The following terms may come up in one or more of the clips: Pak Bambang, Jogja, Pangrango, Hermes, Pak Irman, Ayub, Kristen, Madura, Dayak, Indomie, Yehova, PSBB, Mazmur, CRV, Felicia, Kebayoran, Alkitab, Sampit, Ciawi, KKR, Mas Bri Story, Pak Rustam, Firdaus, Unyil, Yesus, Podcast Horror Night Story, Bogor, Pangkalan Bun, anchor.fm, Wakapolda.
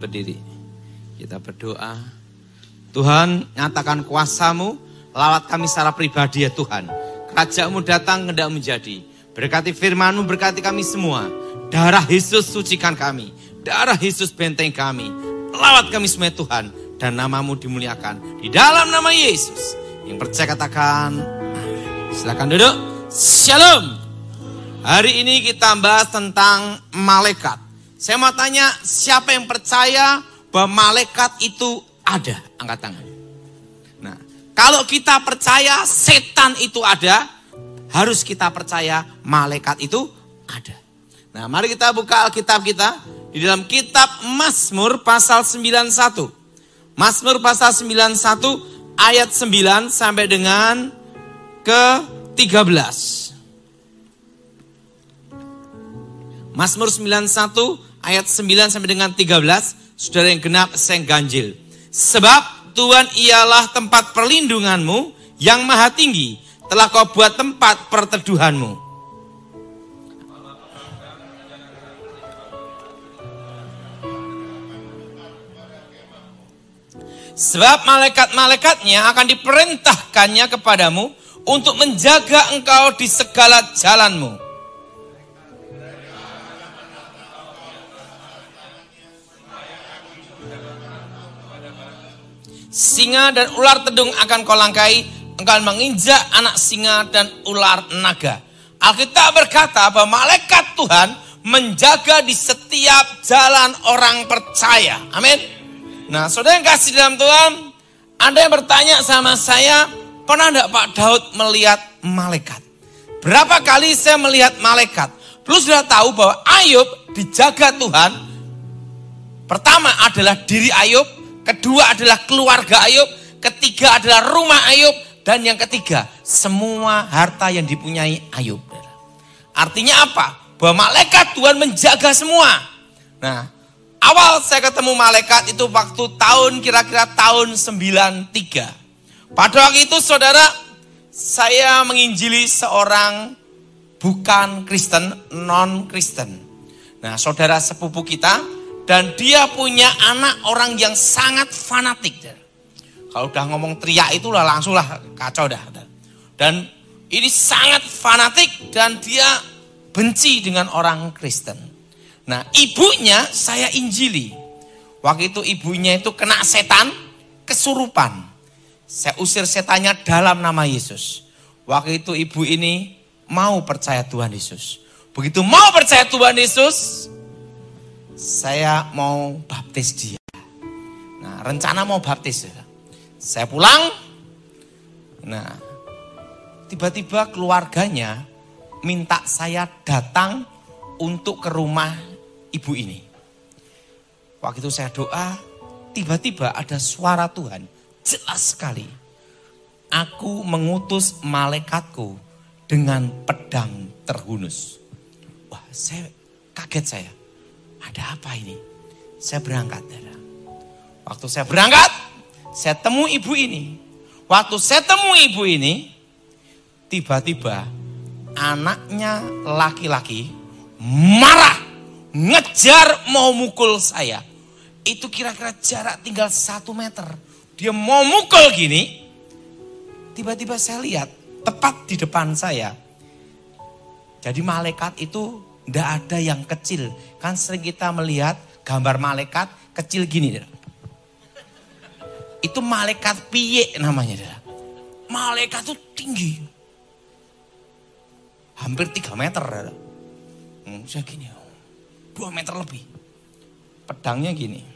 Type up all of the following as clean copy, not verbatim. Berdiri, kita berdoa. Tuhan, nyatakan kuasa-Mu, lawat kami secara pribadi ya Tuhan. Kerajaan-Mu datang, kehendak-Mu jadi. Berkati firman-Mu, berkati kami semua. Darah Yesus sucikan kami, darah Yesus benteng kami. Lawat kami semua Tuhan, dan nama-Mu dimuliakan. Di dalam nama Yesus, yang percaya katakan, silakan duduk. Shalom. Hari ini kita bahas tentang malaikat. Saya mau tanya, siapa yang percaya bahwa malaikat itu ada? Angkat tangan. Nah, kalau kita percaya setan itu ada, harus kita percaya malaikat itu ada. Nah, mari kita buka Alkitab kita di dalam kitab Mazmur pasal 91. Mazmur pasal 91 ayat 9 sampai dengan ke-13. Mazmur 91 ayat 9 sampai dengan 13. Saudara yang genap, saya yang ganjil. Sebab Tuhan ialah tempat perlindunganmu yang maha tinggi, telah kau buat tempat perteduhanmu. Sebab malaikat-malaikatnya akan diperintahkannya kepadamu untuk menjaga engkau di segala jalanmu. Singa dan ular tedung akan kau langkai, engkau menginjak anak singa dan ular naga. Alkitab berkata bahwa malaikat Tuhan menjaga di setiap jalan orang percaya. Amin. Nah, saudara yang kasih dalam Tuhan, ada yang bertanya sama saya, pernah enggak Pak Daud melihat malaikat? Berapa kali saya melihat malaikat? Perlu sudah tahu bahwa Ayub dijaga Tuhan. Pertama adalah diri Ayub, kedua adalah keluarga Ayub, ketiga adalah rumah Ayub, dan yang ketiga semua harta yang dipunyai Ayub. Artinya apa? Bahwa malaikat Tuhan menjaga semua. Nah, awal saya ketemu malaikat itu waktu tahun kira-kira tahun 93. Pada waktu itu saudara, saya menginjili seorang bukan Kristen, non-Kristen. Nah, saudara sepupu kita. Dan dia punya anak orang yang sangat fanatik. Kalau udah ngomong teriak itulah langsung lah kacau dah. Dan ini sangat fanatik dan dia benci dengan orang Kristen. Nah, ibunya saya injili. Waktu itu ibunya itu kena setan, kesurupan. Saya usir setannya dalam nama Yesus. Waktu itu ibu ini mau percaya Tuhan Yesus. Begitu mau percaya Tuhan Yesus, saya mau baptis dia. Nah, rencana mau baptis. Saya pulang. Nah, tiba-tiba keluarganya minta saya datang untuk ke rumah ibu ini. Waktu itu saya doa, tiba-tiba ada suara Tuhan jelas sekali. Aku mengutus malaikatku dengan pedang terhunus. Wah, saya kaget saya. Ada apa ini? Saya berangkat. Waktu saya berangkat, saya temu ibu ini. Waktu saya temu ibu ini, tiba-tiba anaknya laki-laki marah, ngejar mau mukul saya. Itu kira-kira jarak tinggal 1 meter. Dia mau mukul gini. Tiba-tiba saya lihat tepat di depan saya. Jadi malaikat itu tidak ada yang kecil. Kan sering kita melihat gambar malaikat kecil gini. Itu malaikat piye namanya. Malaikat itu tinggi. Hampir 3 meter. Saya gini. 2 meter lebih. Pedangnya gini.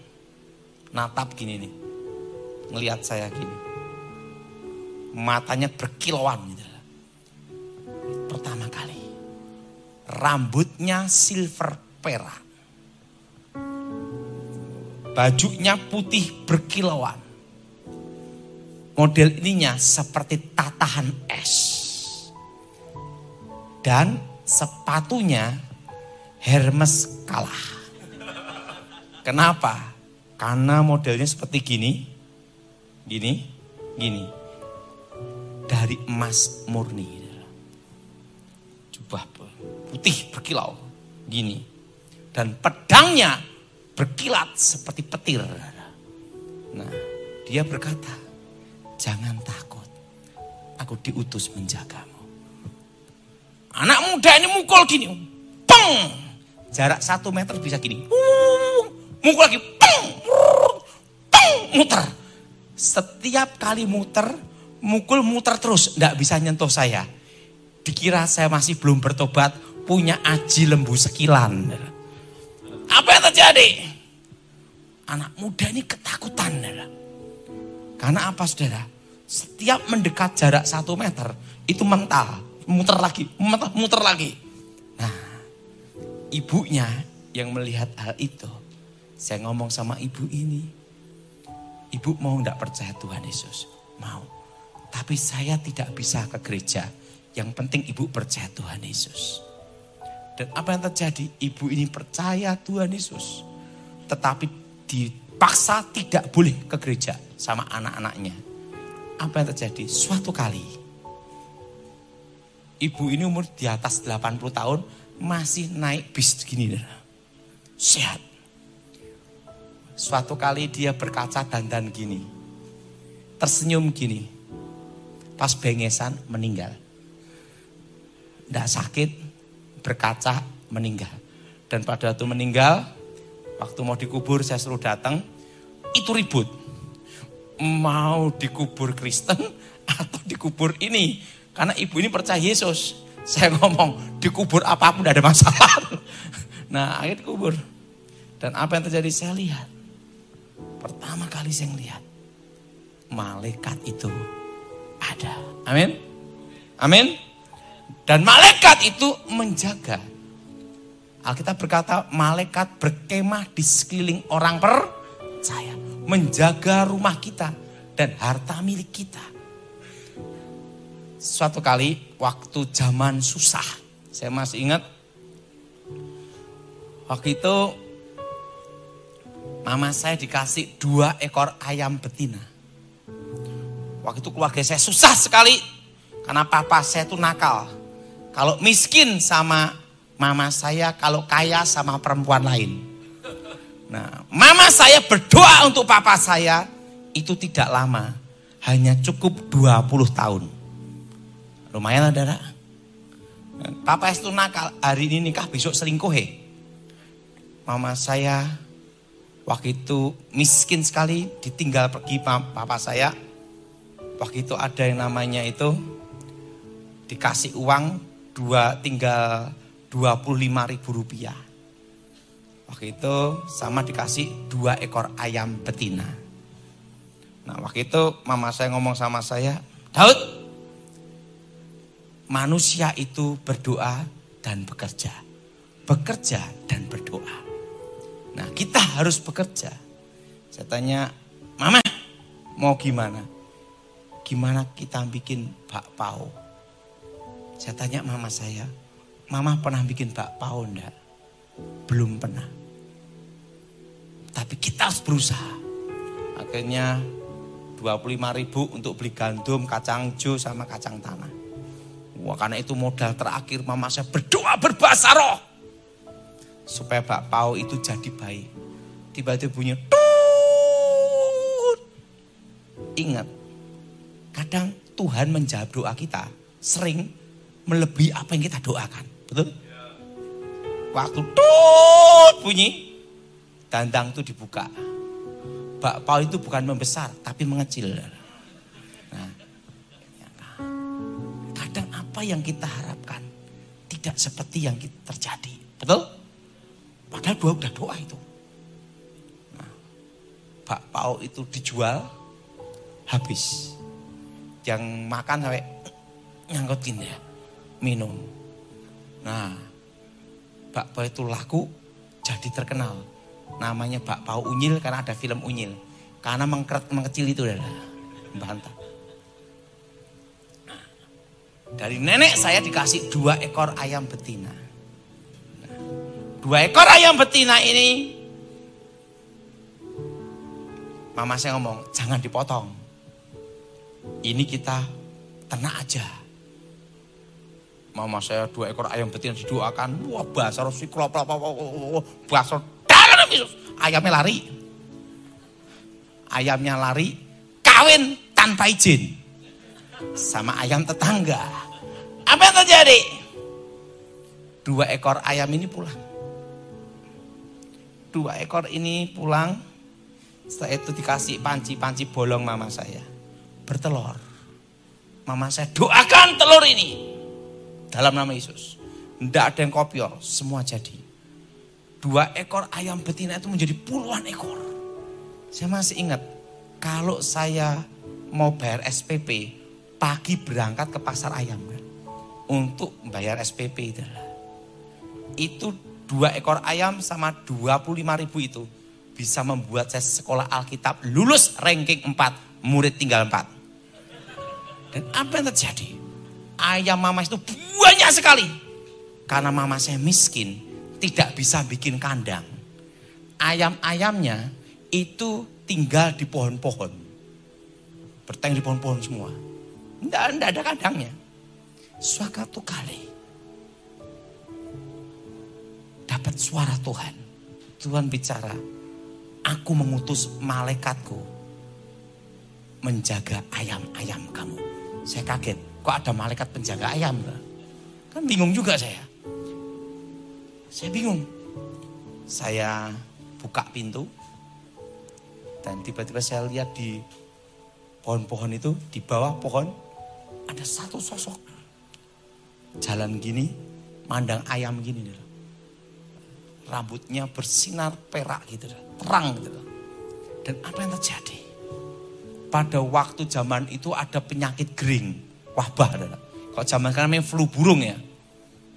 Natap gini nih. Ngelihat saya gini. Matanya berkilauan. Pertama kali. Rambutnya silver perak. Bajunya putih berkilauan. Model ininya seperti tatahan es. Dan sepatunya Hermes kalah. Kenapa? Karena modelnya seperti gini. Gini, gini. Dari emas murni. Jubah putih berkilau gini, dan pedangnya berkilat seperti petir. Nah, dia berkata, jangan takut, aku diutus menjagamu. Anak muda ini mukul gini, peng, jarak 1 meter bisa gini, mukul lagi, peng, peng, muter. Setiap kali muter, mukul muter terus, nggak bisa nyentuh saya. Dikira saya masih belum bertobat, punya aji lembu sekilan. Apa yang terjadi? Anak muda ini ketakutan. Karena apa, saudara? Setiap mendekat jarak 1 meter, itu mental. Muter lagi, muter lagi. Nah, ibunya yang melihat hal itu, saya ngomong sama ibu ini, ibu mau nggak percaya Tuhan Yesus? Mau. Tapi saya tidak bisa ke gereja. Yang penting ibu percaya Tuhan Yesus. Dan apa yang terjadi? Ibu ini percaya Tuhan Yesus, tetapi dipaksa tidak boleh ke gereja sama anak-anaknya. Apa yang terjadi? Suatu kali, ibu ini umur di atas 80 tahun, masih naik bis gini. Sehat. Suatu kali dia berkaca dandan gini, tersenyum gini. Pas bengesan meninggal. Tidak sakit, berkaca, meninggal. Dan pada waktu meninggal, waktu mau dikubur, saya suruh datang, itu ribut. Mau dikubur Kristen atau dikubur ini. Karena ibu ini percaya Yesus. Saya ngomong, dikubur apapun tidak ada masalah. Nah, akhirnya dikubur. Dan apa yang terjadi? Saya lihat. Pertama kali saya lihat, malaikat itu ada. Amin? Amin? Dan malaikat itu menjaga. Alkitab berkata malaikat berkemah di sekeliling orang percaya, menjaga rumah kita dan harta milik kita. Suatu kali waktu zaman susah, saya masih ingat. Waktu itu mama saya dikasih 2 ekor ayam betina. Waktu itu keluarga saya susah sekali. Karena papa saya itu nakal. Kalau miskin sama mama saya, kalau kaya sama perempuan lain. Nah, mama saya berdoa untuk papa saya, itu tidak lama. Hanya cukup 20 tahun. Lumayan, saudara. Papa itu nakal, hari ini nikah, besok selingkuh. Mama saya waktu itu miskin sekali, ditinggal pergi papa saya. Waktu itu ada yang namanya itu dikasih uang tinggal 25.000 rupiah. Waktu itu sama dikasih 2 ekor ayam betina. Nah, waktu itu mama saya ngomong sama saya, Daud, manusia itu berdoa dan bekerja. Bekerja dan berdoa. Nah, kita harus bekerja. Saya tanya, mama mau gimana? Gimana kita bikin bakpao? Saya tanya mama saya, mama pernah bikin bakpao enggak? Belum pernah. Tapi kita harus berusaha. Akhirnya 25.000 untuk beli gandum, kacang hijau sama kacang tanah. Wah, karena itu modal terakhir mama saya berdoa berbahasa roh. Supaya bakpao itu jadi baik. Tiba-tiba bunyi. Tuut. Ingat, kadang Tuhan menjawab doa kita sering melebihi apa yang kita doakan, betul? Ya. Waktu tut bunyi, dandang itu dibuka. Bakpao itu bukan membesar, tapi mengecil. Nah, kadang apa yang kita harapkan tidak seperti yang terjadi, betul? Padahal udah doa itu. Nah, bakpao itu dijual habis. Yang makan sampai nyangkutin ya. Minum. Nah, bakpao itu laku, jadi terkenal. Namanya bakpao Unyil karena ada film Unyil. Karena mengkecil itu adalah membantah. Nah, dari nenek saya dikasih 2 ekor ayam betina. Nah, 2 ekor ayam betina ini, mama saya ngomong, jangan dipotong. Ini kita ternak aja. Mama saya 2 ekor ayam betina didoakan, wah basar, siklop, basar, Ayamnya lari. Ayamnya lari, kawin tanpa izin sama ayam tetangga. Apa yang terjadi? 2 ekor ayam ini pulang. 2 ekor ini pulang. Setelah itu dikasih panci-panci bolong mama saya. Bertelur. Mama saya doakan telur ini dalam nama Yesus. Tidak ada yang kopior, semua jadi. 2 ekor ayam betina itu menjadi puluhan ekor. Saya masih ingat, kalau saya mau bayar SPP, pagi berangkat ke pasar ayam kan, untuk bayar SPP itulah. Itu 2 ekor ayam sama 25.000 itu bisa membuat saya sekolah Alkitab lulus ranking 4, murid tinggal 4. Dan apa yang terjadi? Ayam mama itu banyak sekali. Karena mama saya miskin, tidak bisa bikin kandang. Ayam-ayamnya itu tinggal di pohon-pohon. Berteng di pohon-pohon semua. Tidak ada kandangnya. Suatu kali dapat suara Tuhan. Tuhan bicara, aku mengutus malaikatku menjaga ayam-ayam kamu. Saya kaget, kok ada malaikat penjaga ayam? Kan bingung juga saya. Saya bingung. Saya buka pintu. Dan tiba-tiba saya lihat di pohon-pohon itu, di bawah pohon, ada satu sosok jalan gini, mandang ayam gini, rambutnya bersinar perak gitu, terang gitu. Dan apa yang terjadi? Pada waktu zaman itu ada penyakit kering, wabah. Kalau zaman sekarang namanya flu burung ya.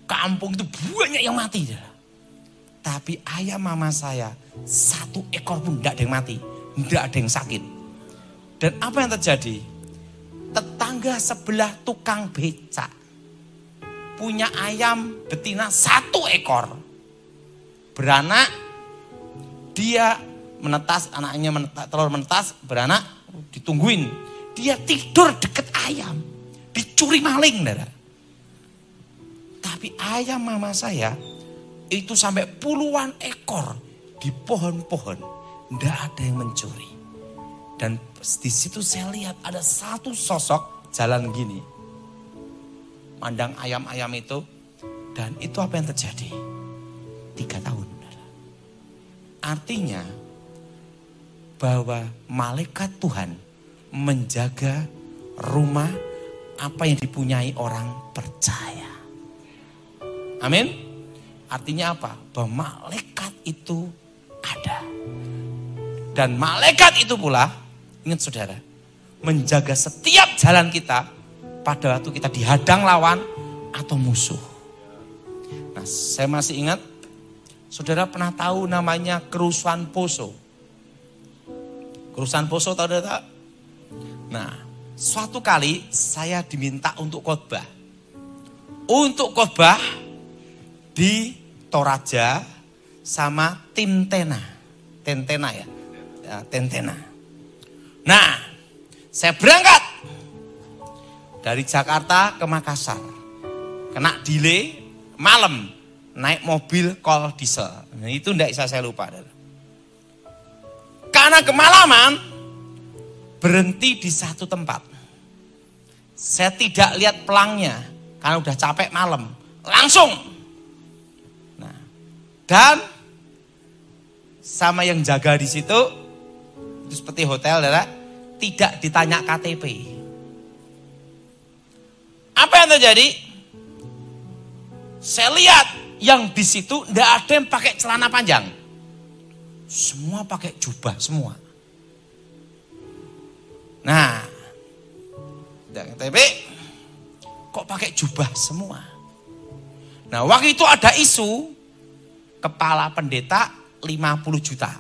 Kampung itu banyak yang mati. Tapi ayam mama saya 1 ekor pun tidak ada yang mati, tidak ada yang sakit. Dan apa yang terjadi? Tetangga sebelah tukang becak punya ayam betina 1 ekor. Beranak, dia menetas, anaknya menetas, telur menetas, beranak, ditungguin. Dia tidur deket ayam, dicuri maling. Tapi ayam mama saya itu sampai puluhan ekor di pohon-pohon. Tidak ada yang mencuri. Dan di situ saya lihat ada satu sosok jalan gini, mandang ayam-ayam itu. Dan itu apa yang terjadi? 3 tahun. Artinya bahwa malaikat Tuhan menjaga rumah apa yang dipunyai orang percaya. Amin. Artinya apa? Bahwa malaikat itu ada. Dan malaikat itu pula, ingat saudara, menjaga setiap jalan kita pada waktu kita dihadang lawan atau musuh. Nah, saya masih ingat, saudara pernah tahu namanya kerusuhan Poso? Kerusuhan Poso tahu tak? Nah, suatu kali saya diminta untuk khotbah. Untuk khotbah di Toraja sama tim Tena. Tentena ya? Ya, Tentena. Nah, saya berangkat dari Jakarta ke Makassar. Kena delay, malam naik mobil kol diesel. Nah, itu tidak bisa saya lupa. Karena kemalaman, berhenti di satu tempat. Saya tidak lihat pelangnya, karena udah capek malam. Langsung. Nah, dan sama yang jaga di situ, itu seperti hotel, tidak ditanya KTP. Apa yang terjadi? Saya lihat yang di situ tidak ada yang pakai celana panjang. Semua pakai jubah semua. Nah, tidak KTP, kok pakai jubah semua? Nah, waktu itu ada isu kepala pendeta 50 juta.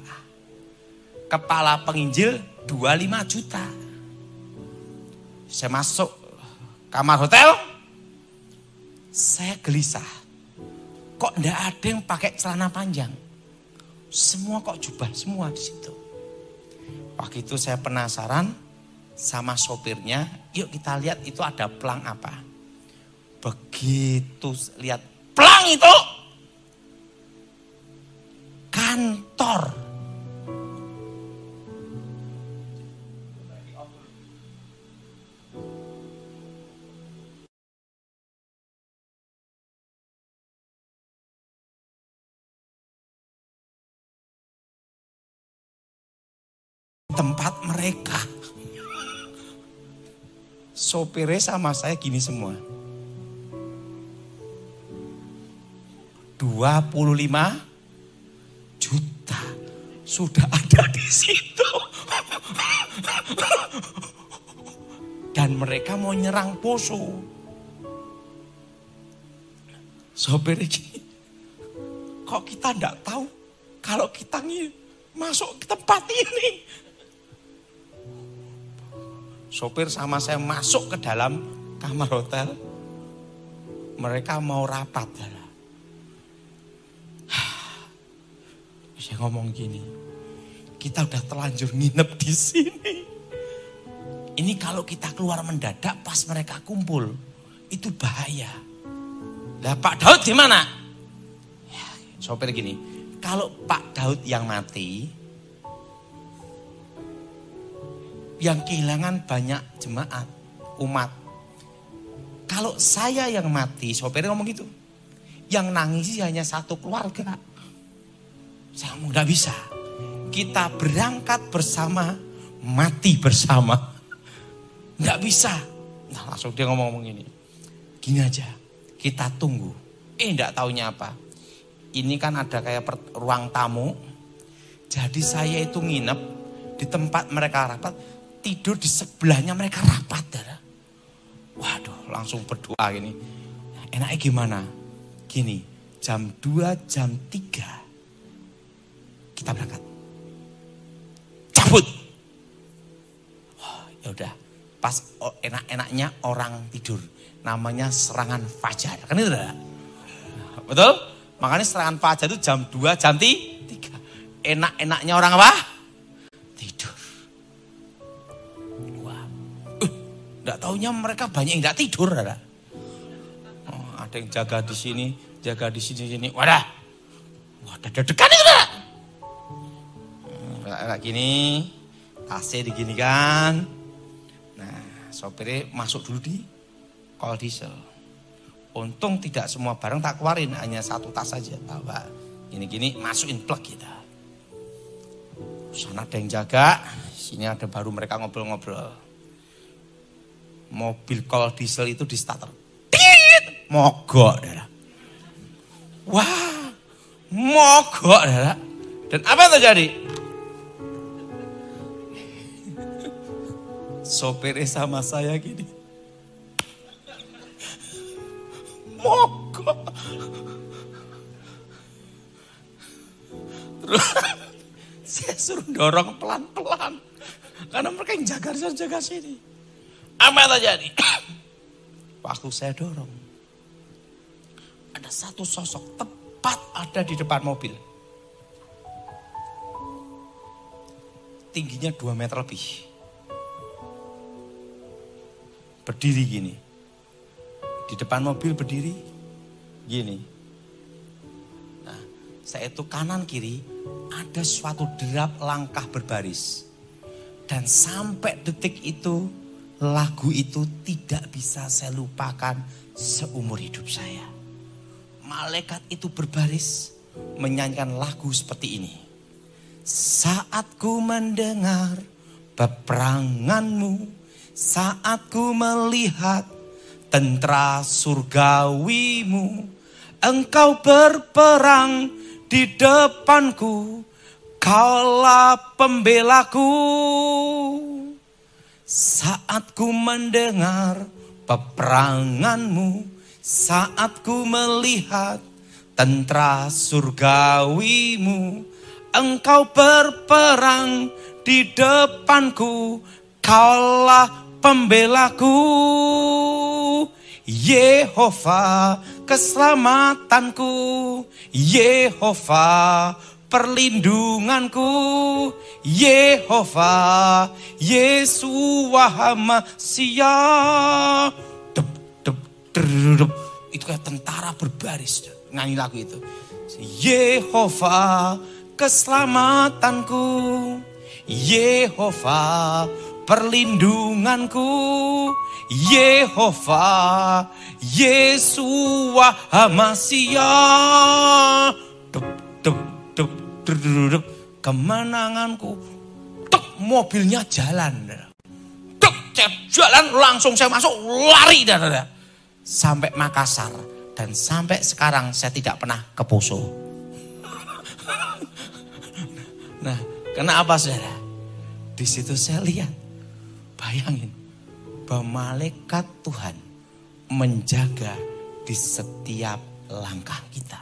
Kepala penginjil 25 juta. Saya masuk kamar hotel, saya gelisah. Kok enggak ada yang pakai celana panjang? Semua kok jubah semua di situ. Waktu itu saya penasaran sama sopirnya, yuk kita lihat itu ada pelang apa. Begitu lihat pelang itu, kantor tempat mereka. Sopirnya sama saya gini semua. 25 juta sudah ada di situ. Dan mereka mau nyerang poso. Sopirnya gini. Kok kita enggak tahu kalau kita masuk ke tempat ini? Sopir sama saya masuk ke dalam kamar hotel. Mereka mau rapat. Saya ngomong gini, kita udah terlanjur nginep di sini. Ini kalau kita keluar mendadak pas mereka kumpul, itu bahaya. Lah Pak Daud gimana? Ya, sopir gini, kalau Pak Daud yang mati, yang kehilangan banyak jemaat, umat. Kalau saya yang mati, sopirnya ngomong gitu, yang nangis hanya satu keluarga. Saya ngomong gak bisa. Kita berangkat bersama, mati bersama. Gak bisa. Nah, langsung dia ngomong gini, gini aja, kita tunggu. Gak taunya apa. Ini kan ada kayak ruang tamu. Jadi saya itu nginep di tempat mereka rapat, tidur di sebelahnya mereka rapat, darah. Waduh, langsung berdoa gini. Enaknya gimana? Gini, jam 2, jam 3 kita berangkat. Cabut. Oh, ya udah, pas enak-enaknya orang tidur. Namanya serangan fajar. Kan itu, darah? Betul? Makanya serangan fajar itu jam 2, jam 3. Enak-enaknya orang apa? Tidur. Wah, nggak taunya mereka banyak yang nggak tidur, ada. Oh, ada yang jaga di sini, sini. Wadah, wadah deg-degan itu, ada. Kayak gini, AC digini kan. Nah, sopirnya masuk dulu di kol diesel. Untung tidak semua barang tak keluarin, hanya satu tas saja bawa. Gini-gini masukin plug kita. Sana ada yang jaga, sini ada baru mereka ngobrol-ngobrol. Mobil kol diesel itu di starter. Tit! Mogok, darah. Wah, mogok, darah. Dan apa yang terjadi? Sopirnya sama saya gini. Mogok. Terus saya suruh dorong pelan-pelan. Karena mereka yang jaga di sana, jaga sini. Apa yang terjadi? Waktu saya dorong, ada satu sosok tepat ada di depan mobil. Tingginya 2 meter lebih. Berdiri gini. Di depan mobil berdiri gini. Nah, saya itu kanan kiri. Ada suatu derap langkah berbaris. Dan sampai detik itu, lagu itu tidak bisa saya lupakan seumur hidup saya. Malaikat itu berbaris menyanyikan lagu seperti ini. Saat ku mendengar peperanganmu, saat ku melihat tentara surgawimu, engkau berperang di depanku, kaulah pembelaku. Saat ku mendengar peperanganmu, saat ku melihat tentara surgawimu, engkau berperang di depanku, kaulah pembelaku. Yehova keselamatanku, Yehova perlindunganku, Yehova Yesus Wahamasia. Itu kayak tentara berbaris nyanyi lagu itu. Yehova keselamatanku, Yehova perlindunganku, Yehova Yesus Wahamasia. Kemenanganku. Tuk, mobilnya jalan. Duk, jalan langsung saya masuk, lari. Sampai Makassar. Dan sampai sekarang saya tidak pernah ke Poso. Nah, kenapa saudara? Di situ saya lihat, bayangin, bahwa malaikat Tuhan menjaga di setiap langkah kita.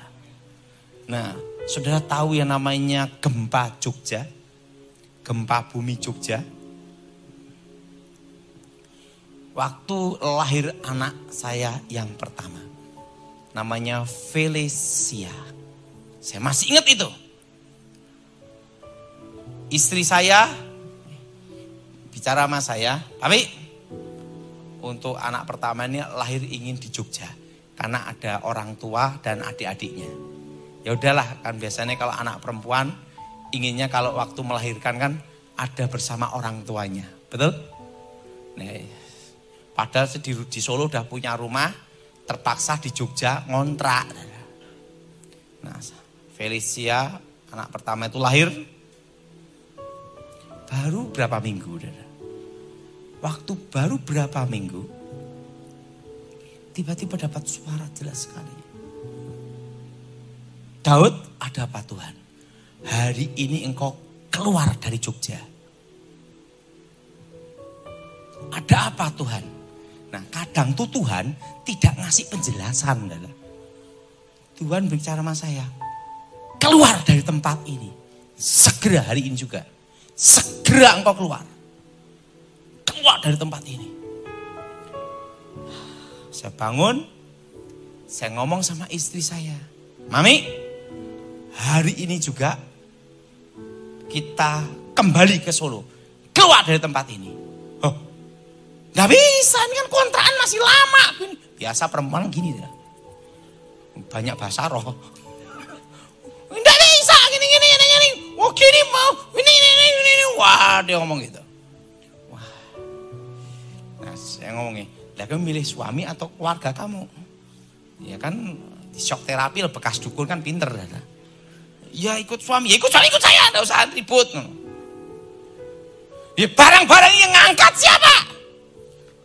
Nah, saudara tahu yang namanya gempa Jogja, gempa bumi Jogja. Waktu lahir anak saya yang pertama, namanya Felicia. Saya masih ingat itu. Istri saya bicara sama saya, "Papi, untuk anak pertama ini lahir ingin di Jogja karena ada orang tua dan adik-adiknya." Ya udahlah, kan biasanya kalau anak perempuan inginnya kalau waktu melahirkan kan ada bersama orang tuanya, betul? Nah, padahal di Solo udah punya rumah, terpaksa di Jogja ngontrak. Nah, Felicia anak pertama itu lahir baru berapa minggu, Dada. Waktu baru berapa minggu, tiba-tiba dapat suara jelas sekali. "Daud, ada apa Tuhan? Hari ini engkau keluar dari Jogja." "Ada apa Tuhan?" Nah, kadang tuh Tuhan tidak ngasih penjelasan. Tuhan berbicara sama saya, "Keluar dari tempat ini. Segera hari ini juga. Segera engkau keluar. Keluar dari tempat ini." Saya bangun. Saya ngomong sama istri saya, "Mami, hari ini juga kita kembali ke Solo. Keluar dari tempat ini." "Gak bisa, ini kan kontrakan masih lama." Biasa perempuan gini dah. Banyak bahasa roh. "Gak bisa, gini. Oh gini mau, ini. Wah, dia ngomong gitu. Wah. Nah, saya ngomongnya, "Lah kamu milih suami atau keluarga kamu?" Ya kan, di shock terapi bekas dukun kan pinter. Dah. "Ya ikut suami." "Ya ikut saya, gak usah ribut." "Ya barang-barang yang ngangkat siapa?"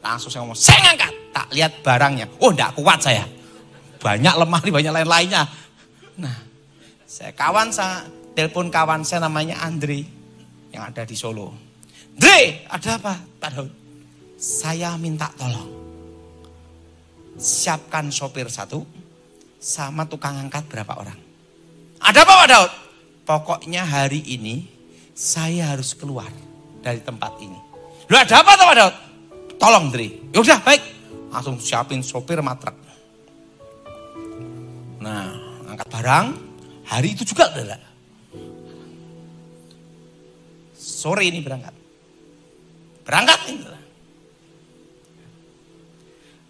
Langsung saya ngomong, "Saya ngangkat." Tak lihat barangnya. Oh, enggak kuat saya. Banyak lemari, banyak lain-lainnya. Nah, saya telepon kawan saya namanya Andri yang ada di Solo. "Dre, ada apa Pak Daud?" "Saya minta tolong. Siapkan sopir satu sama tukang angkat berapa orang." "Ada apa Pak Daud?" "Pokoknya hari ini saya harus keluar dari tempat ini." "Lu ada apa Pak Daud?" "Tolong Dri." "Yaudah baik." Langsung siapin sopir matrak. Nah, angkat barang. Hari itu juga udah. Sore ini berangkat. Berangkat ini.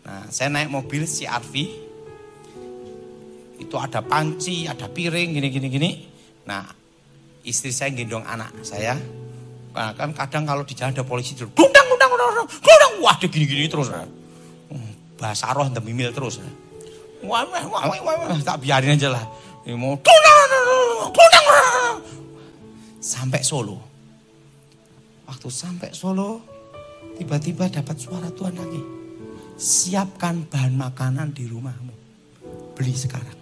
Nah, saya naik mobil CRV. Itu ada panci, ada piring, gini. Nah, istri saya gendong anak saya. Kan kadang kalau di jalan ada polisi dulu. Dundang. Wah, dia gini-gini terus. Bahasa roh demimil terus. Wah, tak biarin aja lah. Mau dundang. Sampai Solo. Waktu sampai Solo, tiba-tiba dapat suara Tuhan lagi. "Siapkan bahan makanan di rumahmu. Beli sekarang."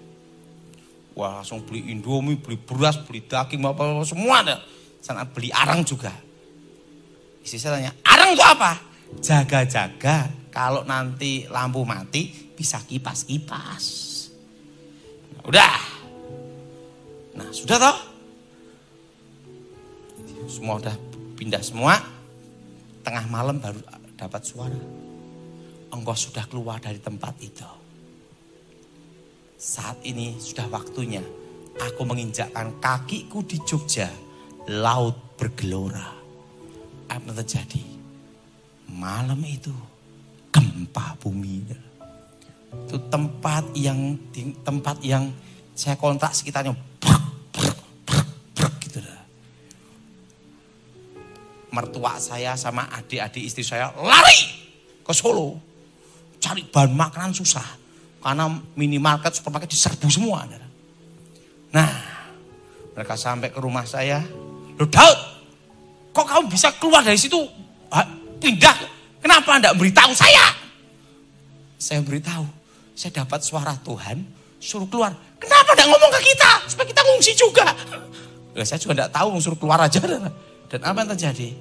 Wah, langsung beli Indomie, beli beras, beli daging, apa semua ada. Sana beli arang juga. Istri saya tanya, "Arang itu apa?" "Jaga-jaga kalau nanti lampu mati bisa kipas-kipas." Nah, udah. Nah, sudah toh. Semua udah pindah semua. Tengah malam baru dapat suara, "Engkau sudah keluar dari tempat itu. Saat ini sudah waktunya aku menginjakkan kakiku di Jogja, laut bergelora." Apa terjadi? Malam itu gempa bumi. Itu tempat yang saya kontrak sekitarnya brek, gitu dah. Mertua saya sama adik-adik istri saya lari ke Solo. Cari bahan makanan susah karena minimarket, supermarket diserbu semua. Nah, mereka sampai ke rumah saya. "Lu Daud, Kok kamu bisa keluar dari situ? Pindah. Kenapa enggak beritahu saya? Saya beritahu. Saya dapat suara Tuhan suruh keluar. Kenapa enggak ngomong ke kita? Supaya kita ngungsi juga. Nah, saya juga enggak tahu, suruh keluar aja. Dan apa yang terjadi?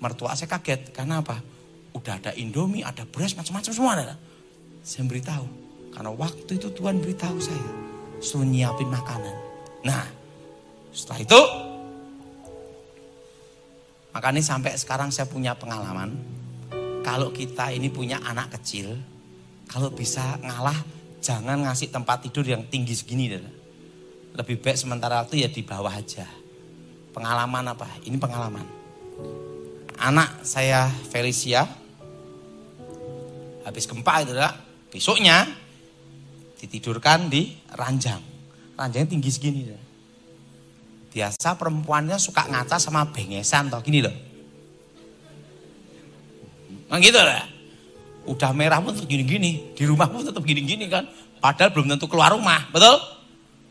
Mertua saya kaget. Karena apa? Udah ada Indomie, ada beras, macam-macam semua. Saya beritahu. Karena waktu itu Tuhan beritahu saya. Suruh nyiapin makanan. Nah, setelah itu, makanya sampai sekarang saya punya pengalaman. Kalau kita ini punya anak kecil, kalau bisa ngalah, jangan ngasih tempat tidur yang tinggi segini. Lebih baik sementara waktu ya di bawah aja. Pengalaman apa? Ini pengalaman. Anak saya Felicia, habis gempa itu dah, besoknya ditidurkan di ranjang. Ranjangnya tinggi segini. Biasa perempuannya suka ngaca sama bengesan toh, gini loh. Nah gitu lah. Udah merah pun tetap gini-gini, di rumah pun tetap gini-gini kan. Padahal belum tentu keluar rumah, betul?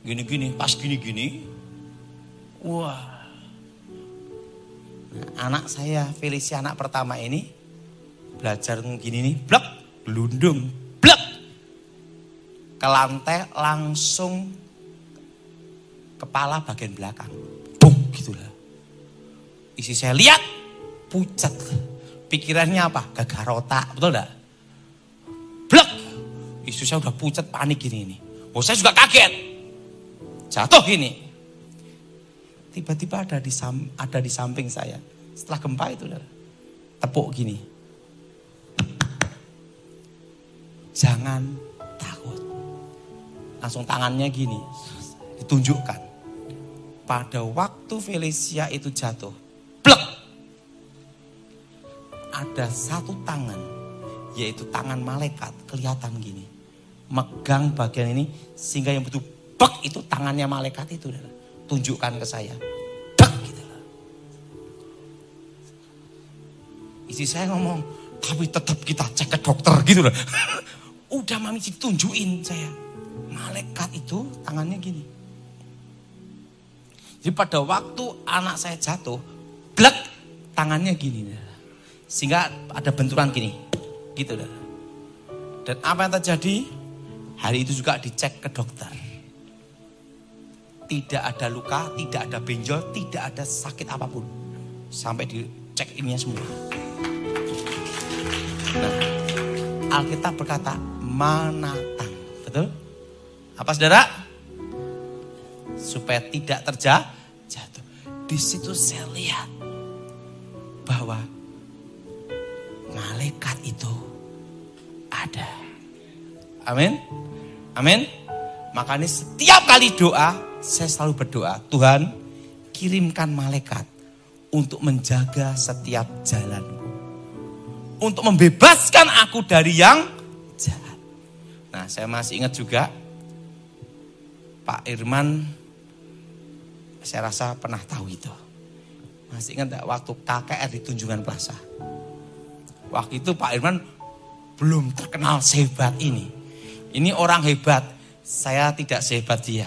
Gini-gini, pas gini-gini. Wah. Nah, anak saya Felicia, anak pertama ini belajar gini nih, blek, gelundung, blek. Ke lantai langsung kepala bagian belakang. Bung, gitulah. Isi saya lihat pucat. Pikirannya apa? Gagal otak, betul enggak? Blek. Isi saya udah pucat, panik gini nih. Oh, saya juga kaget. Jatuh gini. Tiba-tiba ada di samping saya. Setelah gempa itu tepuk gini. Jangan takut. Langsung tangannya gini ditunjukkan. Pada waktu Felicia itu jatuh, plek, ada satu tangan, yaitu tangan malaikat, kelihatan gini, megang bagian ini, sehingga yang betul bek itu tangannya malaikat itu tunjukkan ke saya. Bek, gitu. Istri saya ngomong, tapi tetap kita cek ke dokter gitu loh. Udah mami ditunjukin saya. Malaikat itu tangannya gini. Jadi pada waktu anak saya jatuh, blek, tangannya gini. Sehingga ada benturan gini. Gitu loh. Dan apa yang terjadi? Hari itu juga dicek ke dokter. Tidak ada luka, tidak ada benjol, tidak ada sakit apapun. Sampai dicek ininya semua. Nah, Alkitab berkata menatang, betul? Apa saudara? Supaya tidak terjatuh. Di situ saya lihat bahwa malaikat itu ada. Amin, amin. Makanya setiap kali doa, saya selalu berdoa, Tuhan kirimkan malaikat untuk menjaga setiap jalanku, untuk membebaskan aku dari yang jahat. Nah, saya masih ingat juga Pak Irman, saya rasa pernah tahu itu. Masih ingat gak waktu KKR di Tunjungan Plaza? Waktu itu Pak Irman belum terkenal sehebat ini. Ini orang hebat, saya tidak sehebat dia.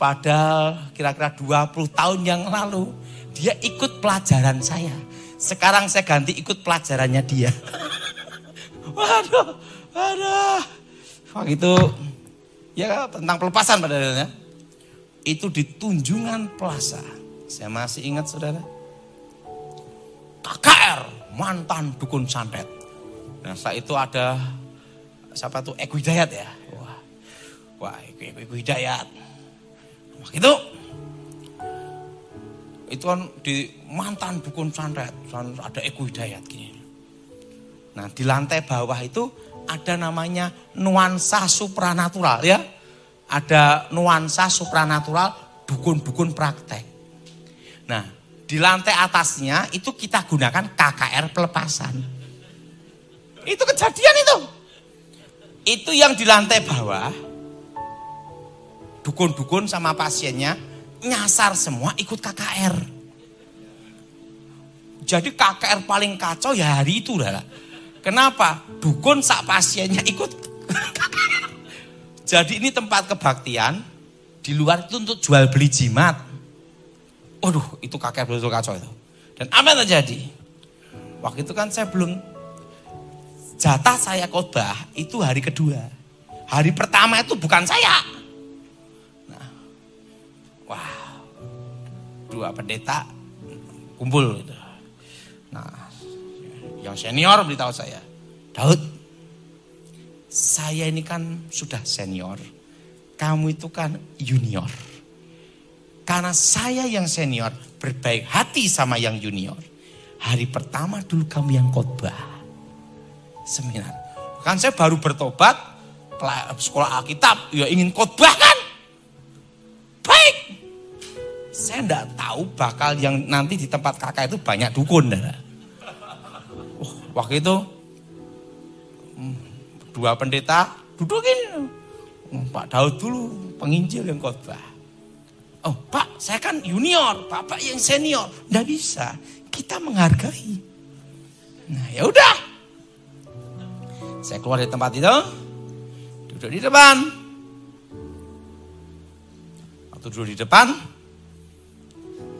Padahal kira-kira 20 tahun yang lalu dia ikut pelajaran saya. Sekarang saya ganti ikut pelajarannya dia. Waduh. Waktu itu ya tentang pelepasan padahalnya. Itu di Tunjungan Plaza. Saya masih ingat saudara. KKR, mantan dukun santet. Nah, saat itu ada siapa tuh? Eko Hidayat ya. Wah, Eko Hidayat. Itu kan di mantan dukun santet, ada Eko Hidayat gini. Nah, di lantai bawah itu ada namanya nuansa supranatural ya. Ada nuansa supranatural, dukun-dukun praktek. Nah, di lantai atasnya itu kita gunakan KKR pelepasan. Itu kejadian itu. Itu yang di lantai bawah, dukun-dukun sama pasiennya nyasar semua ikut KKR. Jadi KKR paling kacau ya hari itu lah. Kenapa? Dukun sak pasiennya ikut KKR. Jadi ini tempat kebaktian, di luar itu untuk jual beli jimat. Aduh, itu KKR betul-betul kacau itu. Dan apa yang terjadi? Waktu itu kan saya belum, jatah saya khotbah itu hari kedua. Hari pertama itu bukan saya. Nah, wah, dua pendeta kumpul gitu. Nah, yang senior beritahu saya, Daud, saya ini kan sudah senior, kamu itu kan junior. Karena saya yang senior berbaik hati sama yang junior. Hari pertama dulu kamu yang khotbah seminar. Kan saya baru bertobat, sekolah Alkitab, ya ingin khotbah kan? Baik. Saya enggak tahu bakal yang nanti di tempat kakak itu banyak dukun. Waktu itu dua pendeta dudukin Pak Daud dulu, penginjil yang khotbah. Oh Pak, saya kan junior, Bapak yang senior. Nggak bisa, kita menghargai. Nah ya udah, saya keluar dari tempat itu, duduk di depan. Waktu duduk di depan,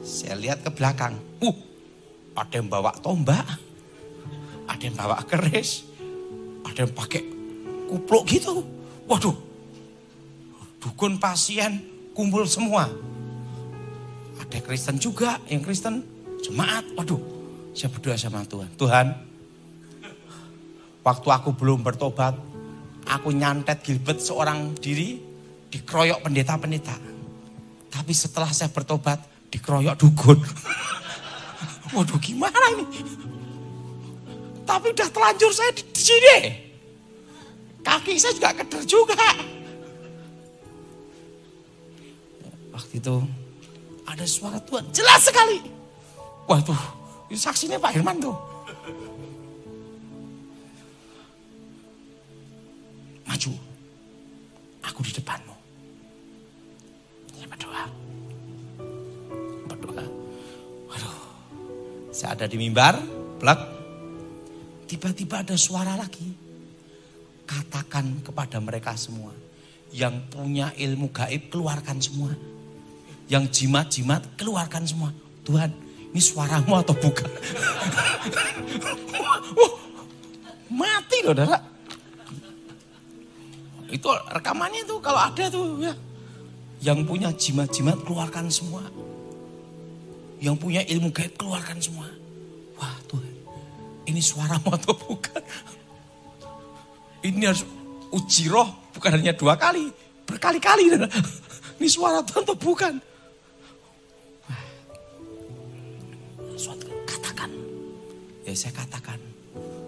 saya lihat ke belakang. Ada yang bawa tombak, ada yang bawa keris, ada yang pakai kupluk gitu. Waduh, dukun pasien kumpul semua. Ada Kristen juga, yang Kristen jemaat. Waduh, saya berdoa sama Tuhan. Tuhan, waktu aku belum bertobat, aku nyantet Gilbert seorang diri, dikeroyok pendeta-pendeta. Tapi setelah saya bertobat, dikeroyok dukun. Waduh, gimana ini? Tapi udah telanjur saya di sini. Kaki saya juga keder juga. Waktu itu ada suara Tuhan jelas sekali. Wah tuh, itu saksinya Pak Irman tuh. Maju, aku di depanmu. Saya berdoa. Waduh, saya ada di mimbar, plak. Tiba-tiba ada suara lagi. Katakan kepada mereka semua, yang punya ilmu gaib keluarkan semua. Yang jimat-jimat keluarkan semua. Tuhan, ini suaramu atau bukan? Mati loh, Dara. Itu rekamannya tuh kalau ada tuh ya. Yang punya jimat-jimat keluarkan semua. Yang punya ilmu gaib keluarkan semua. Wah, Tuhan. Ini suaramu atau bukan? Ini harus uji roh, bukan hanya dua kali, berkali-kali, Dara. Ini suara Tuhan atau bukan? Katakan. Ya saya katakan.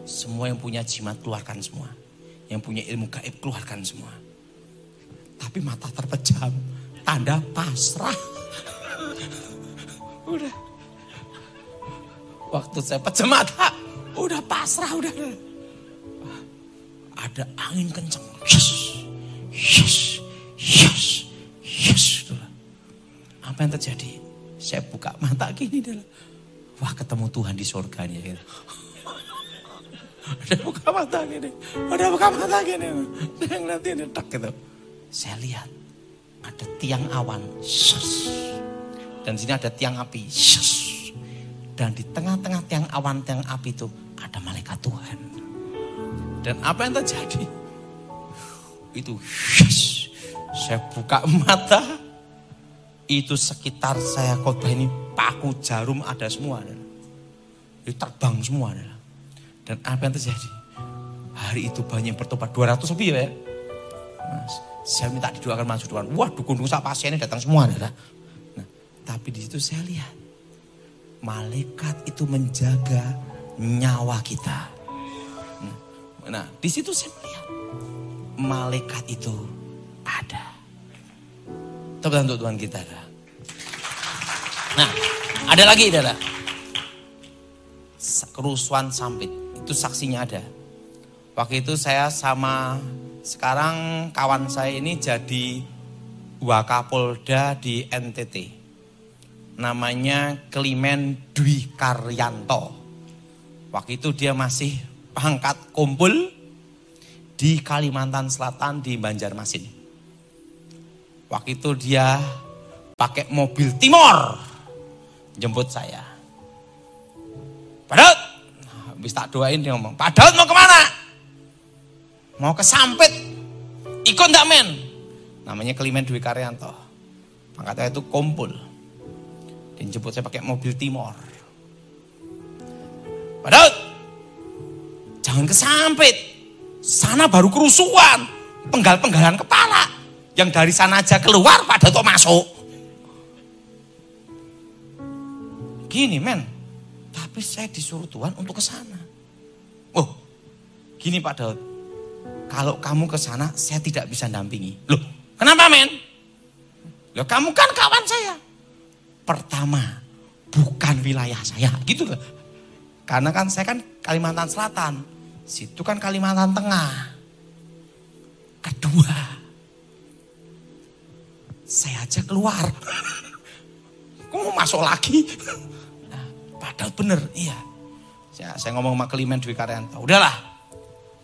Semua yang punya jimat keluarkan semua. Yang punya ilmu gaib keluarkan semua. Tapi mata terpejam. Tanda pasrah. Udah. Waktu saya pejam mata. Udah pasrah. Udah. Ada angin kencang. Yes. Apa yang terjadi? Saya buka mata gini dulu. Wah, ketemu Tuhan di surga nih. Udah buka mata gini. Yang nanti detak gitu. Saya lihat ada tiang awan. Dan sini ada tiang api. Dan di tengah-tengah tiang awan, tiang api itu ada malaikat Tuhan. Dan apa yang terjadi? Itu saya buka mata. Itu sekitar saya khotbah ini paku jarum ada semua. Itu terbang semua. Dan apa yang terjadi? Hari itu banyak yang bertobat, 200 lebih ya. Mas, saya minta didoakan maju Tuhan. Wah, dukun-dukun pasiennya datang semua. Nah, tapi di situ saya lihat malaikat itu menjaga nyawa kita. Nah, di situ saya melihat malaikat itu ada. Tepat untuk Tuhan kita. Nah, ada lagi, Dara. Kerusuhan Sampit. Itu saksinya ada. Waktu itu saya sama sekarang kawan saya ini jadi Wakapolda di NTT. Namanya Klemen Dwi Karyanto. Waktu itu dia masih pangkat kumpul di Kalimantan Selatan di Banjarmasin. Waktu itu dia pakai mobil Timor jemput saya. Pak Daud, habis tak doain dia ngomong, Pak Daud mau kemana? Mau ke Sampit, ikut ndak men? Namanya Klemen Dwi Karyanto, pangkatnya itu kumpul. Dia jemput saya pakai mobil Timor. Pak Daud, jangan ke Sampit, sana baru kerusuhan, penggal-penggalan kepala. Yang dari sana aja keluar, Pak Daud masuk. Gini men, tapi saya disuruh Tuhan untuk ke sana. Oh, gini Pak Daud, kalau kamu ke sana saya tidak bisa dampingi. Loh, kenapa men? Loh, kamu kan kawan saya. Pertama, bukan wilayah saya, gitu loh. Karena kan saya kan Kalimantan Selatan, situ kan Kalimantan Tengah. Kedua, saya aja keluar. Kamu masuk lagi. Padahal bener, iya. Saya ngomong sama Klemen Dwi Karyanto, udahlah,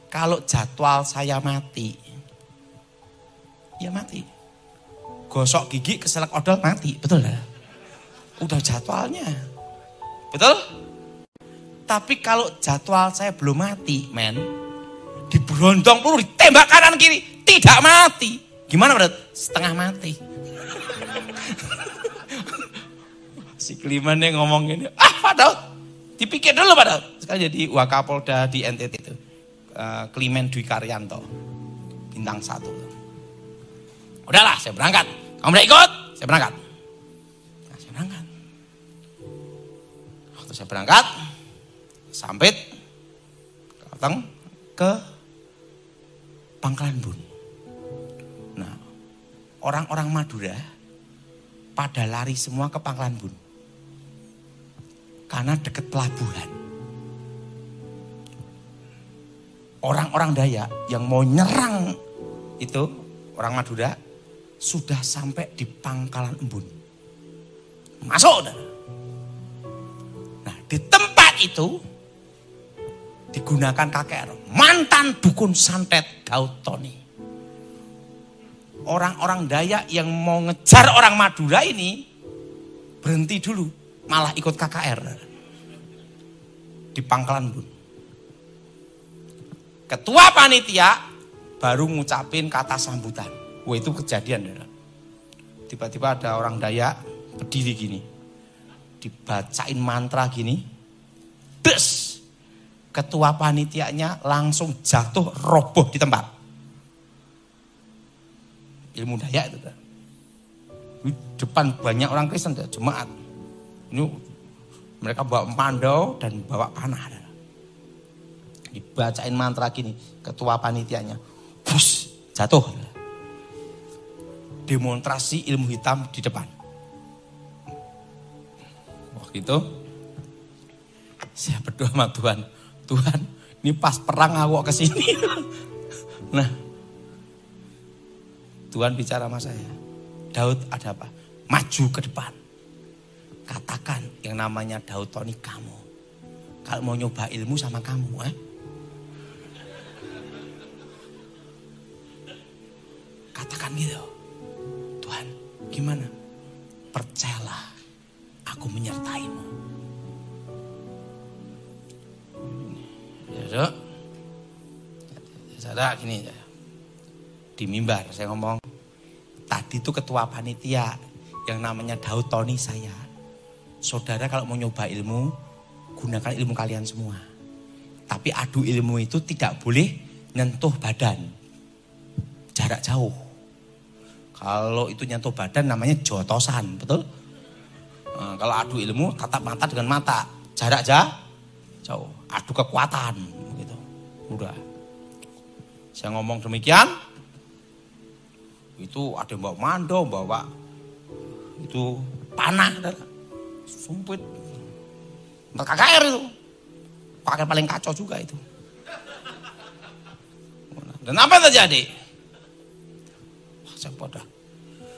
kalau jadwal saya mati, ya mati. Gosok gigi, keselak odol, mati, betul lah. Udah jadwalnya, betul. Tapi kalau jadwal saya belum mati, men, diberondong peluru, ditembak kanan kiri, tidak mati. Gimana berat? Setengah mati. Si Klimannya ngomong gini, Pak Daud, dipikir dulu Pak Daud. Sekarang jadi Wakapolda di NTT itu, Klemen Dwi Karyanto, bintang 1. Udahlah, saya berangkat. Kamu udah ikut? Saya berangkat. Nah, saya berangkat. Waktu saya berangkat, Sampit, datang ke Pangkalan Bun. Nah, orang-orang Madura pada lari semua ke Pangkalan Bun. Karena dekat pelabuhan. Orang-orang Dayak yang mau nyerang itu, orang Madura, sudah sampai di Pangkalan Bun. Masuk dah. Nah, di tempat itu digunakan KKR, mantan dukun santet Daud Tony. Orang-orang Dayak yang mau ngejar orang Madura ini berhenti dulu. Malah ikut KKR di Pangkalan Bun. Ketua panitia baru ngucapin kata sambutan. Wah, itu kejadian. Tiba-tiba ada orang Dayak berdiri gini, dibacain mantra gini, des. Ketua panitianya langsung jatuh roboh di tempat. Ilmu Dayak itu. Depan banyak orang Kristen, jemaat. Ini mereka bawa mandau dan bawa panah. Dibacain mantra gini, ketua panitianya, bus, jatuh. Demonstrasi ilmu hitam di depan. Waktu itu saya berdoa sama Tuhan, Tuhan, ini pas perang awak kesini. Nah, Tuhan bicara sama saya, Daud ada apa? Maju ke depan. Katakan yang namanya Daud Tony kamu. Kalau mau nyoba ilmu sama kamu, Katakan gitu. Tuhan, gimana? Percayalah, aku menyertaimu. Duduk. Saudara gini. Di mimbar saya ngomong, tadi itu ketua panitia yang namanya Daud Tony saya. Saudara kalau mau nyoba ilmu, gunakan ilmu kalian semua. Tapi adu ilmu itu tidak boleh nyentuh badan. Jarak jauh. Kalau itu nyentuh badan namanya jotosan, betul? Nah, kalau adu ilmu, tatap mata dengan mata. Jarak jauh. Adu kekuatan. Gitu. Udah. Saya ngomong demikian. Itu ada yang bawa mando, bawa itu panah, sumpit. KKR itu. KKR paling kacau juga itu. Dan apa yang terjadi? Wah, saya bodoh.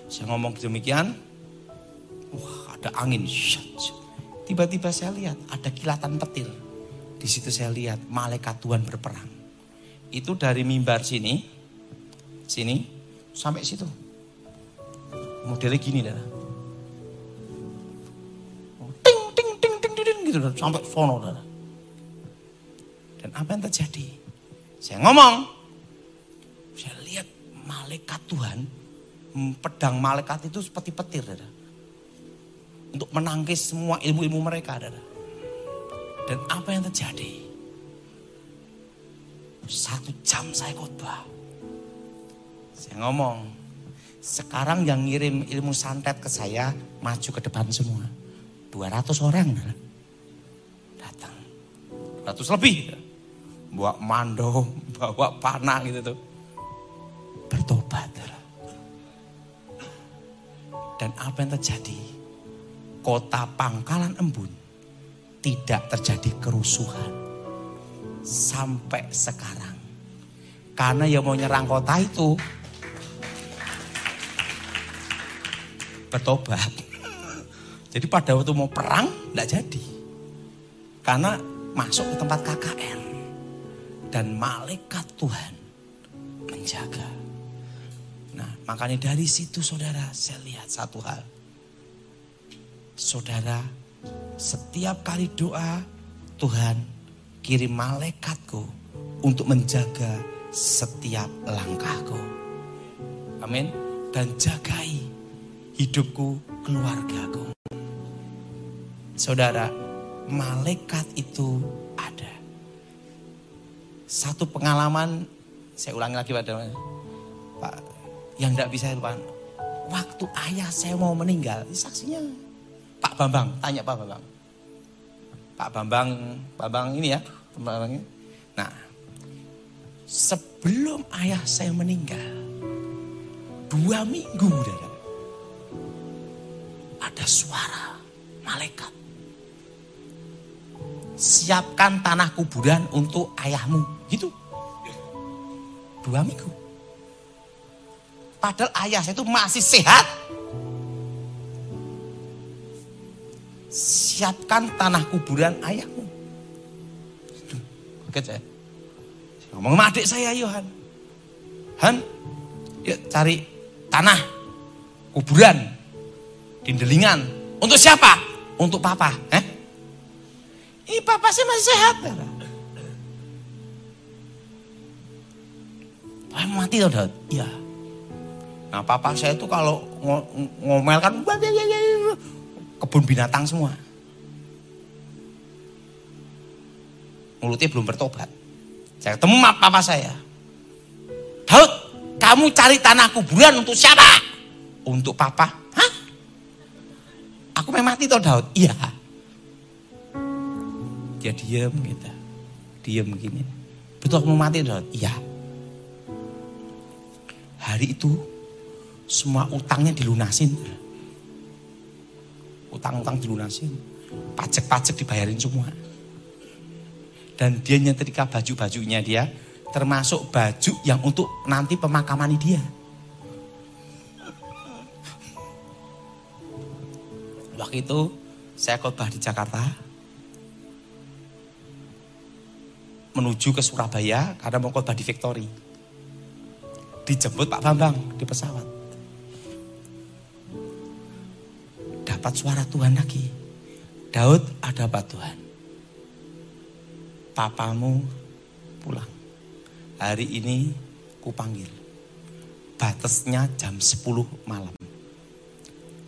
Saya ngomong demikian. Wah, ada angin. Tiba-tiba saya lihat ada kilatan petir. Di situ saya lihat malaikat Tuhan berperang. Itu dari mimbar sini sampai situ. Modelnya gini dah. sudah sampai sono. Dan apa yang terjadi? Saya ngomong, saya lihat malaikat Tuhan, pedang malaikat itu seperti petir, Dada. Untuk menangkis semua ilmu-ilmu mereka, Dada. Dan apa yang terjadi? 1 jam saya khotbah. Saya ngomong, sekarang yang ngirim ilmu santet ke saya maju ke depan semua. 200 orang datang. 200 lebih. Bawa mando, bawa panah gitu tuh. Bertobat. Dan apa yang terjadi? Kota Pangkalan Embun tidak terjadi kerusuhan. Sampai sekarang. Karena yang mau nyerang kota itu bertobat. Jadi pada waktu mau perang tidak jadi. Karena masuk ke tempat KKR. Dan malaikat Tuhan menjaga. Nah, makanya dari situ saudara saya lihat satu hal. Saudara, setiap kali doa Tuhan kirim malaikatku untuk menjaga setiap langkahku. Amin. Dan jagai hidupku, keluargaku. Saudara, malaikat itu ada. Satu pengalaman, saya ulangi lagi Pak, yang tidak bisa lupa. Waktu ayah saya mau meninggal, saksinya Pak Bambang, tanya Pak Bambang. Pak Bambang ini ya, teman-temannya. Nah, sebelum ayah saya meninggal, 2 minggu udah ada suara malaikat. Siapkan tanah kuburan untuk ayahmu, gitu. 2 minggu. Padahal ayah saya itu masih sehat. Siapkan tanah kuburan ayahmu. Oke, saya ngomong sama adik saya, Yohan. Han, yuk cari tanah kuburan Dindelingan. Untuk siapa? Untuk papa. Ini papa saya masih sehat. Papa mati loh, Daud. Iya. Nah, papa saya itu kalau ngomel kan kebun binatang semua. Mulutnya belum bertobat. Saya ketemu papa saya. Daud, kamu cari tanah kuburan untuk siapa? Untuk papa. Hah? Aku memang mati toh, Daud? Iya. Dia diam gitu. Diam gini. Betul aku mau mati, Daud? Iya. Hari itu semua utangnya dilunasin. Utang-utang dilunasin, pajak-pajak dibayarin semua. Dan dia nyetrika baju-bajunya dia, termasuk baju yang untuk nanti pemakaman dia. Waktu itu saya khotbah di Jakarta, menuju ke Surabaya karena mau khotbah di Victory. Dijemput Pak Bambang di pesawat. Dapat suara Tuhan lagi. Daud, ada apa Tuhan? Papamu pulang. Hari ini kupanggil. Batasnya jam 10 malam.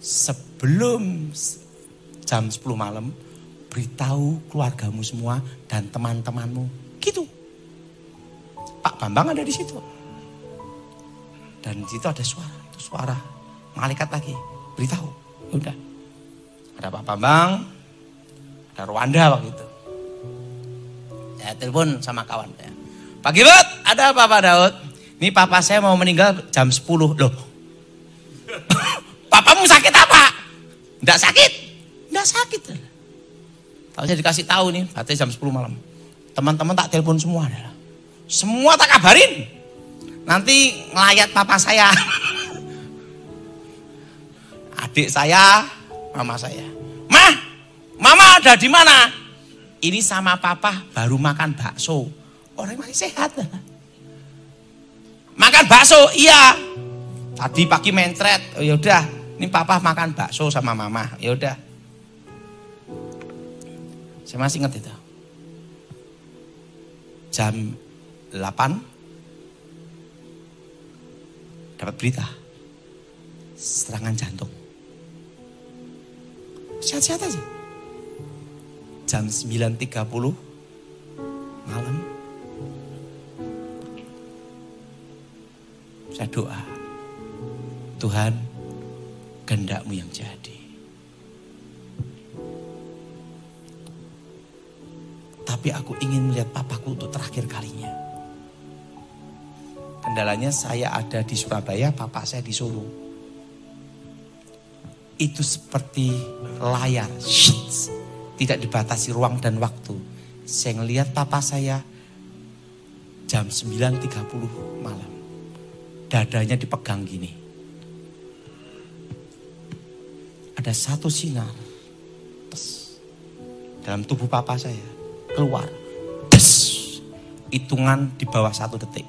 Sebelum jam 10 malam, beritahu keluargamu semua dan teman-temanmu. Gitu. Pak Bambang ada di situ. Dan di situ ada suara. Itu suara malaikat lagi. Beritahu. Udah. Ada Pak Bambang, ada Rwanda waktu itu. Saya telepon sama kawan saya. Pak Gibut, ada apa Pak Daud? Ini papa saya mau meninggal jam 10. Loh. Papamu sakit apa? Enggak sakit. Enggak sakit. Tahu saya dikasih tahu nih, katanya jam 10 malam. Teman-teman tak telepon semua adalah. Semua tak kabarin. Nanti ngelayat papa saya. Adik saya, mama saya. Mah, mama ada di mana? Ini sama papa baru makan bakso. Orang masih sehat. Makan bakso, iya. Tadi pagi mencret. Oh, yaudah, ini papa makan bakso sama mama. Yaudah. Saya masih ingat itu. Jam 8 dapat berita serangan jantung. Sehat-sehat aja. Jam 9.30 malam saya doa, Tuhan, kehendak-Mu yang jadi. Tapi aku ingin melihat papaku untuk terakhir kalinya. Kendalanya saya ada di Surabaya, papa saya di Solo. Itu seperti layar, tidak dibatasi ruang dan waktu. Saya ngelihat papa saya jam 9.30 malam. Dadanya dipegang gini. Ada satu sinar dalam tubuh papa saya keluar. Hitungan di bawah 1 detik.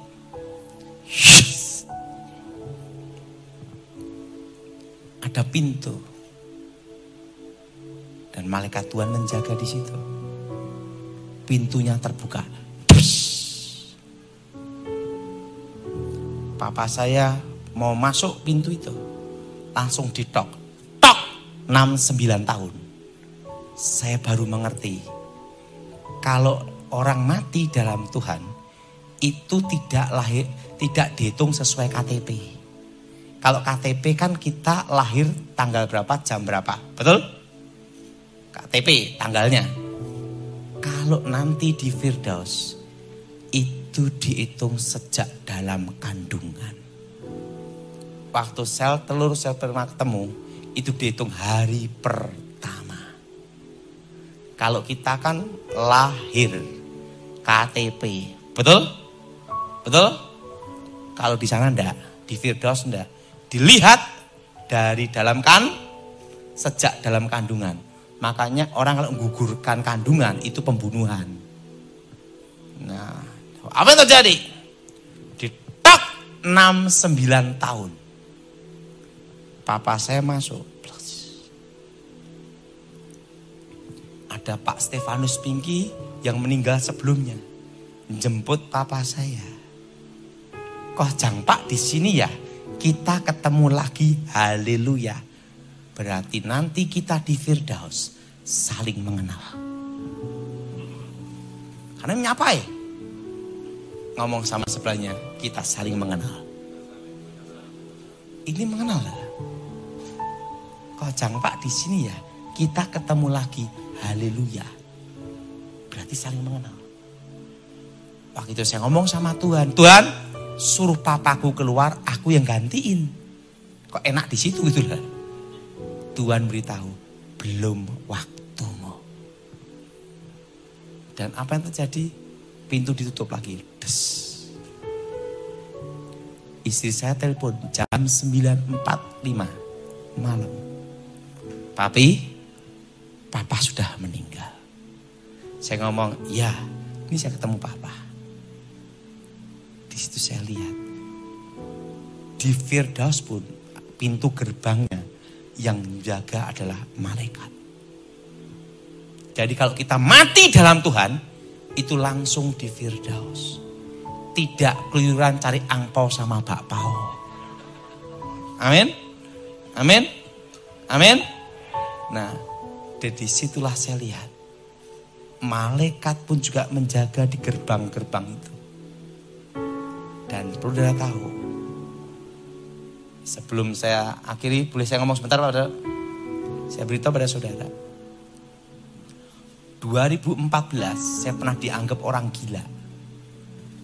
Ada pintu dan malaikat Tuhan menjaga di situ. Pintunya terbuka. Papa saya mau masuk pintu itu, langsung ditok. Tok, 69 tahun. Saya baru mengerti kalau orang mati dalam Tuhan itu tidak lahir, tidak dihitung sesuai KTP. Kalau KTP kan kita lahir tanggal berapa, jam berapa, betul? KTP tanggalnya. Kalau nanti di Firdaus itu dihitung sejak dalam kandungan. Waktu sel telur sel sperma ketemu itu dihitung hari pertama. Kalau kita kan lahir KTP, betul? Betul? Kalau di sana enggak, di Firdaus enggak. Dilihat dari dalam kan, sejak dalam kandungan. Makanya orang kalau menggugurkan kandungan itu pembunuhan. Nah, apa yang terjadi? Ditok 69 tahun. Papa saya masuk. Ada Pak Stefanus Pinki yang meninggal sebelumnya. Jemput papa saya. Kok Jang Pak di sini ya? Kita ketemu lagi. Haleluya. Berarti nanti kita di Firdaus saling mengenal. Karena menyapa ya. Ngomong sama sebelahnya, kita saling mengenal. Ini mengenal lah. Kocang Pak di sini ya, kita ketemu lagi. Haleluya. Berarti saling mengenal. Waktu itu saya ngomong sama Tuhan, Tuhan suruh papaku keluar, aku yang gantiin. Kok enak di situ gitu lah. Tuhan beritahu, belum waktumu. Dan apa yang terjadi? Pintu ditutup lagi. Des. Istri saya telepon jam 9.45 malam. Papi, papa sudah meninggal. Saya ngomong, ya, ini saya ketemu papa. Di situ saya lihat, di Firdaus pun pintu gerbangnya yang jaga adalah malaikat. Jadi kalau kita mati dalam Tuhan, itu langsung di Firdaus. Tidak keluyuran cari angpau sama bakpao. Amin? Amin? Amin? Nah, dari situlah saya lihat. Malaikat pun juga menjaga di gerbang-gerbang itu. Dan perlu kita tahu, sebelum saya akhiri, boleh saya ngomong sebentar Pak Saudara? Saya beritahu pada saudara. 2014 saya pernah dianggap orang gila.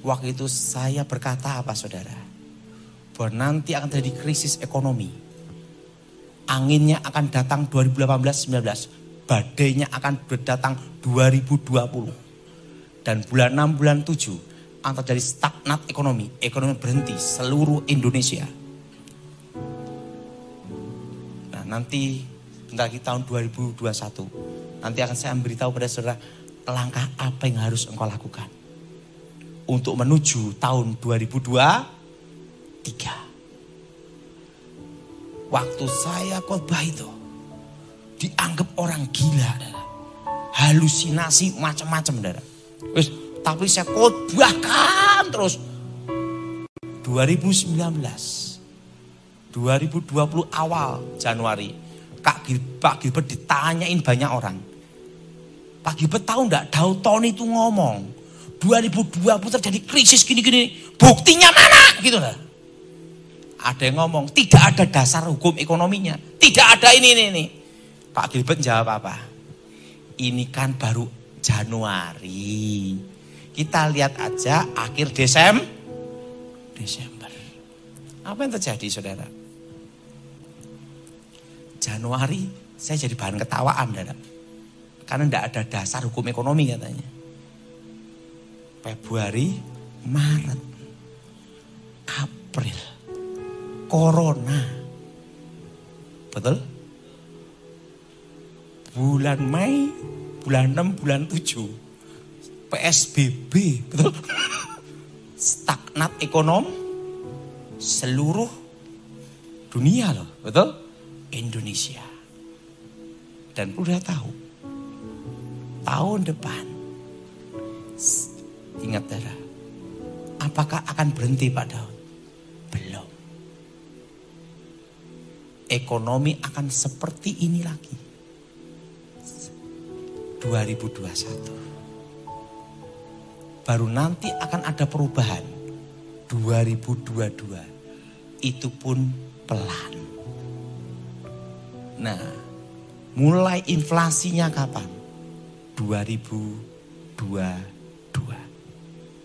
Waktu itu saya berkata apa saudara? Bahwa nanti akan terjadi krisis ekonomi. Anginnya akan datang 2018-19. Badainya akan datang 2020. Dan bulan 6, bulan 7 akan terjadi stagnat ekonomi. Ekonomi berhenti seluruh Indonesia. Nanti bentar lagi tahun 2021. Nanti akan saya memberitahu pada saudara langkah apa yang harus engkau lakukan untuk menuju tahun 2023. Waktu saya khotbah itu dianggap orang gila. halusinasi macam-macam, Saudara. Wis, tapi saya khotbahkan terus. 2019, 2020 awal Januari, Pak Gilbert ditanyain banyak orang. Pak Gilbert tahu enggak Daud Tony itu ngomong 2020 terjadi krisis gini-gini, buktinya mana? Gitu lah. Ada yang ngomong, tidak ada dasar hukum ekonominya. Tidak ada ini. Pak Gilbert jawab apa? Ini kan baru Januari. Kita lihat aja akhir Desember. Apa yang terjadi, Saudara? Januari, saya jadi bahan ketawaan, Saudara. Karena tidak ada dasar hukum ekonomi katanya. Februari, Maret, April. Corona, betul? Bulan Mei, bulan 6, bulan 7, PSBB, betul? Stagnat ekonomi seluruh dunia loh, betul? Indonesia. Dan udah tahu, tahun depan, ingat Saudara, apakah akan berhenti Pak Daud? Belum. Ekonomi akan seperti ini lagi. 2021. Baru nanti akan ada perubahan. 2022. Itu pun pelan. Nah, mulai inflasinya kapan? 2022.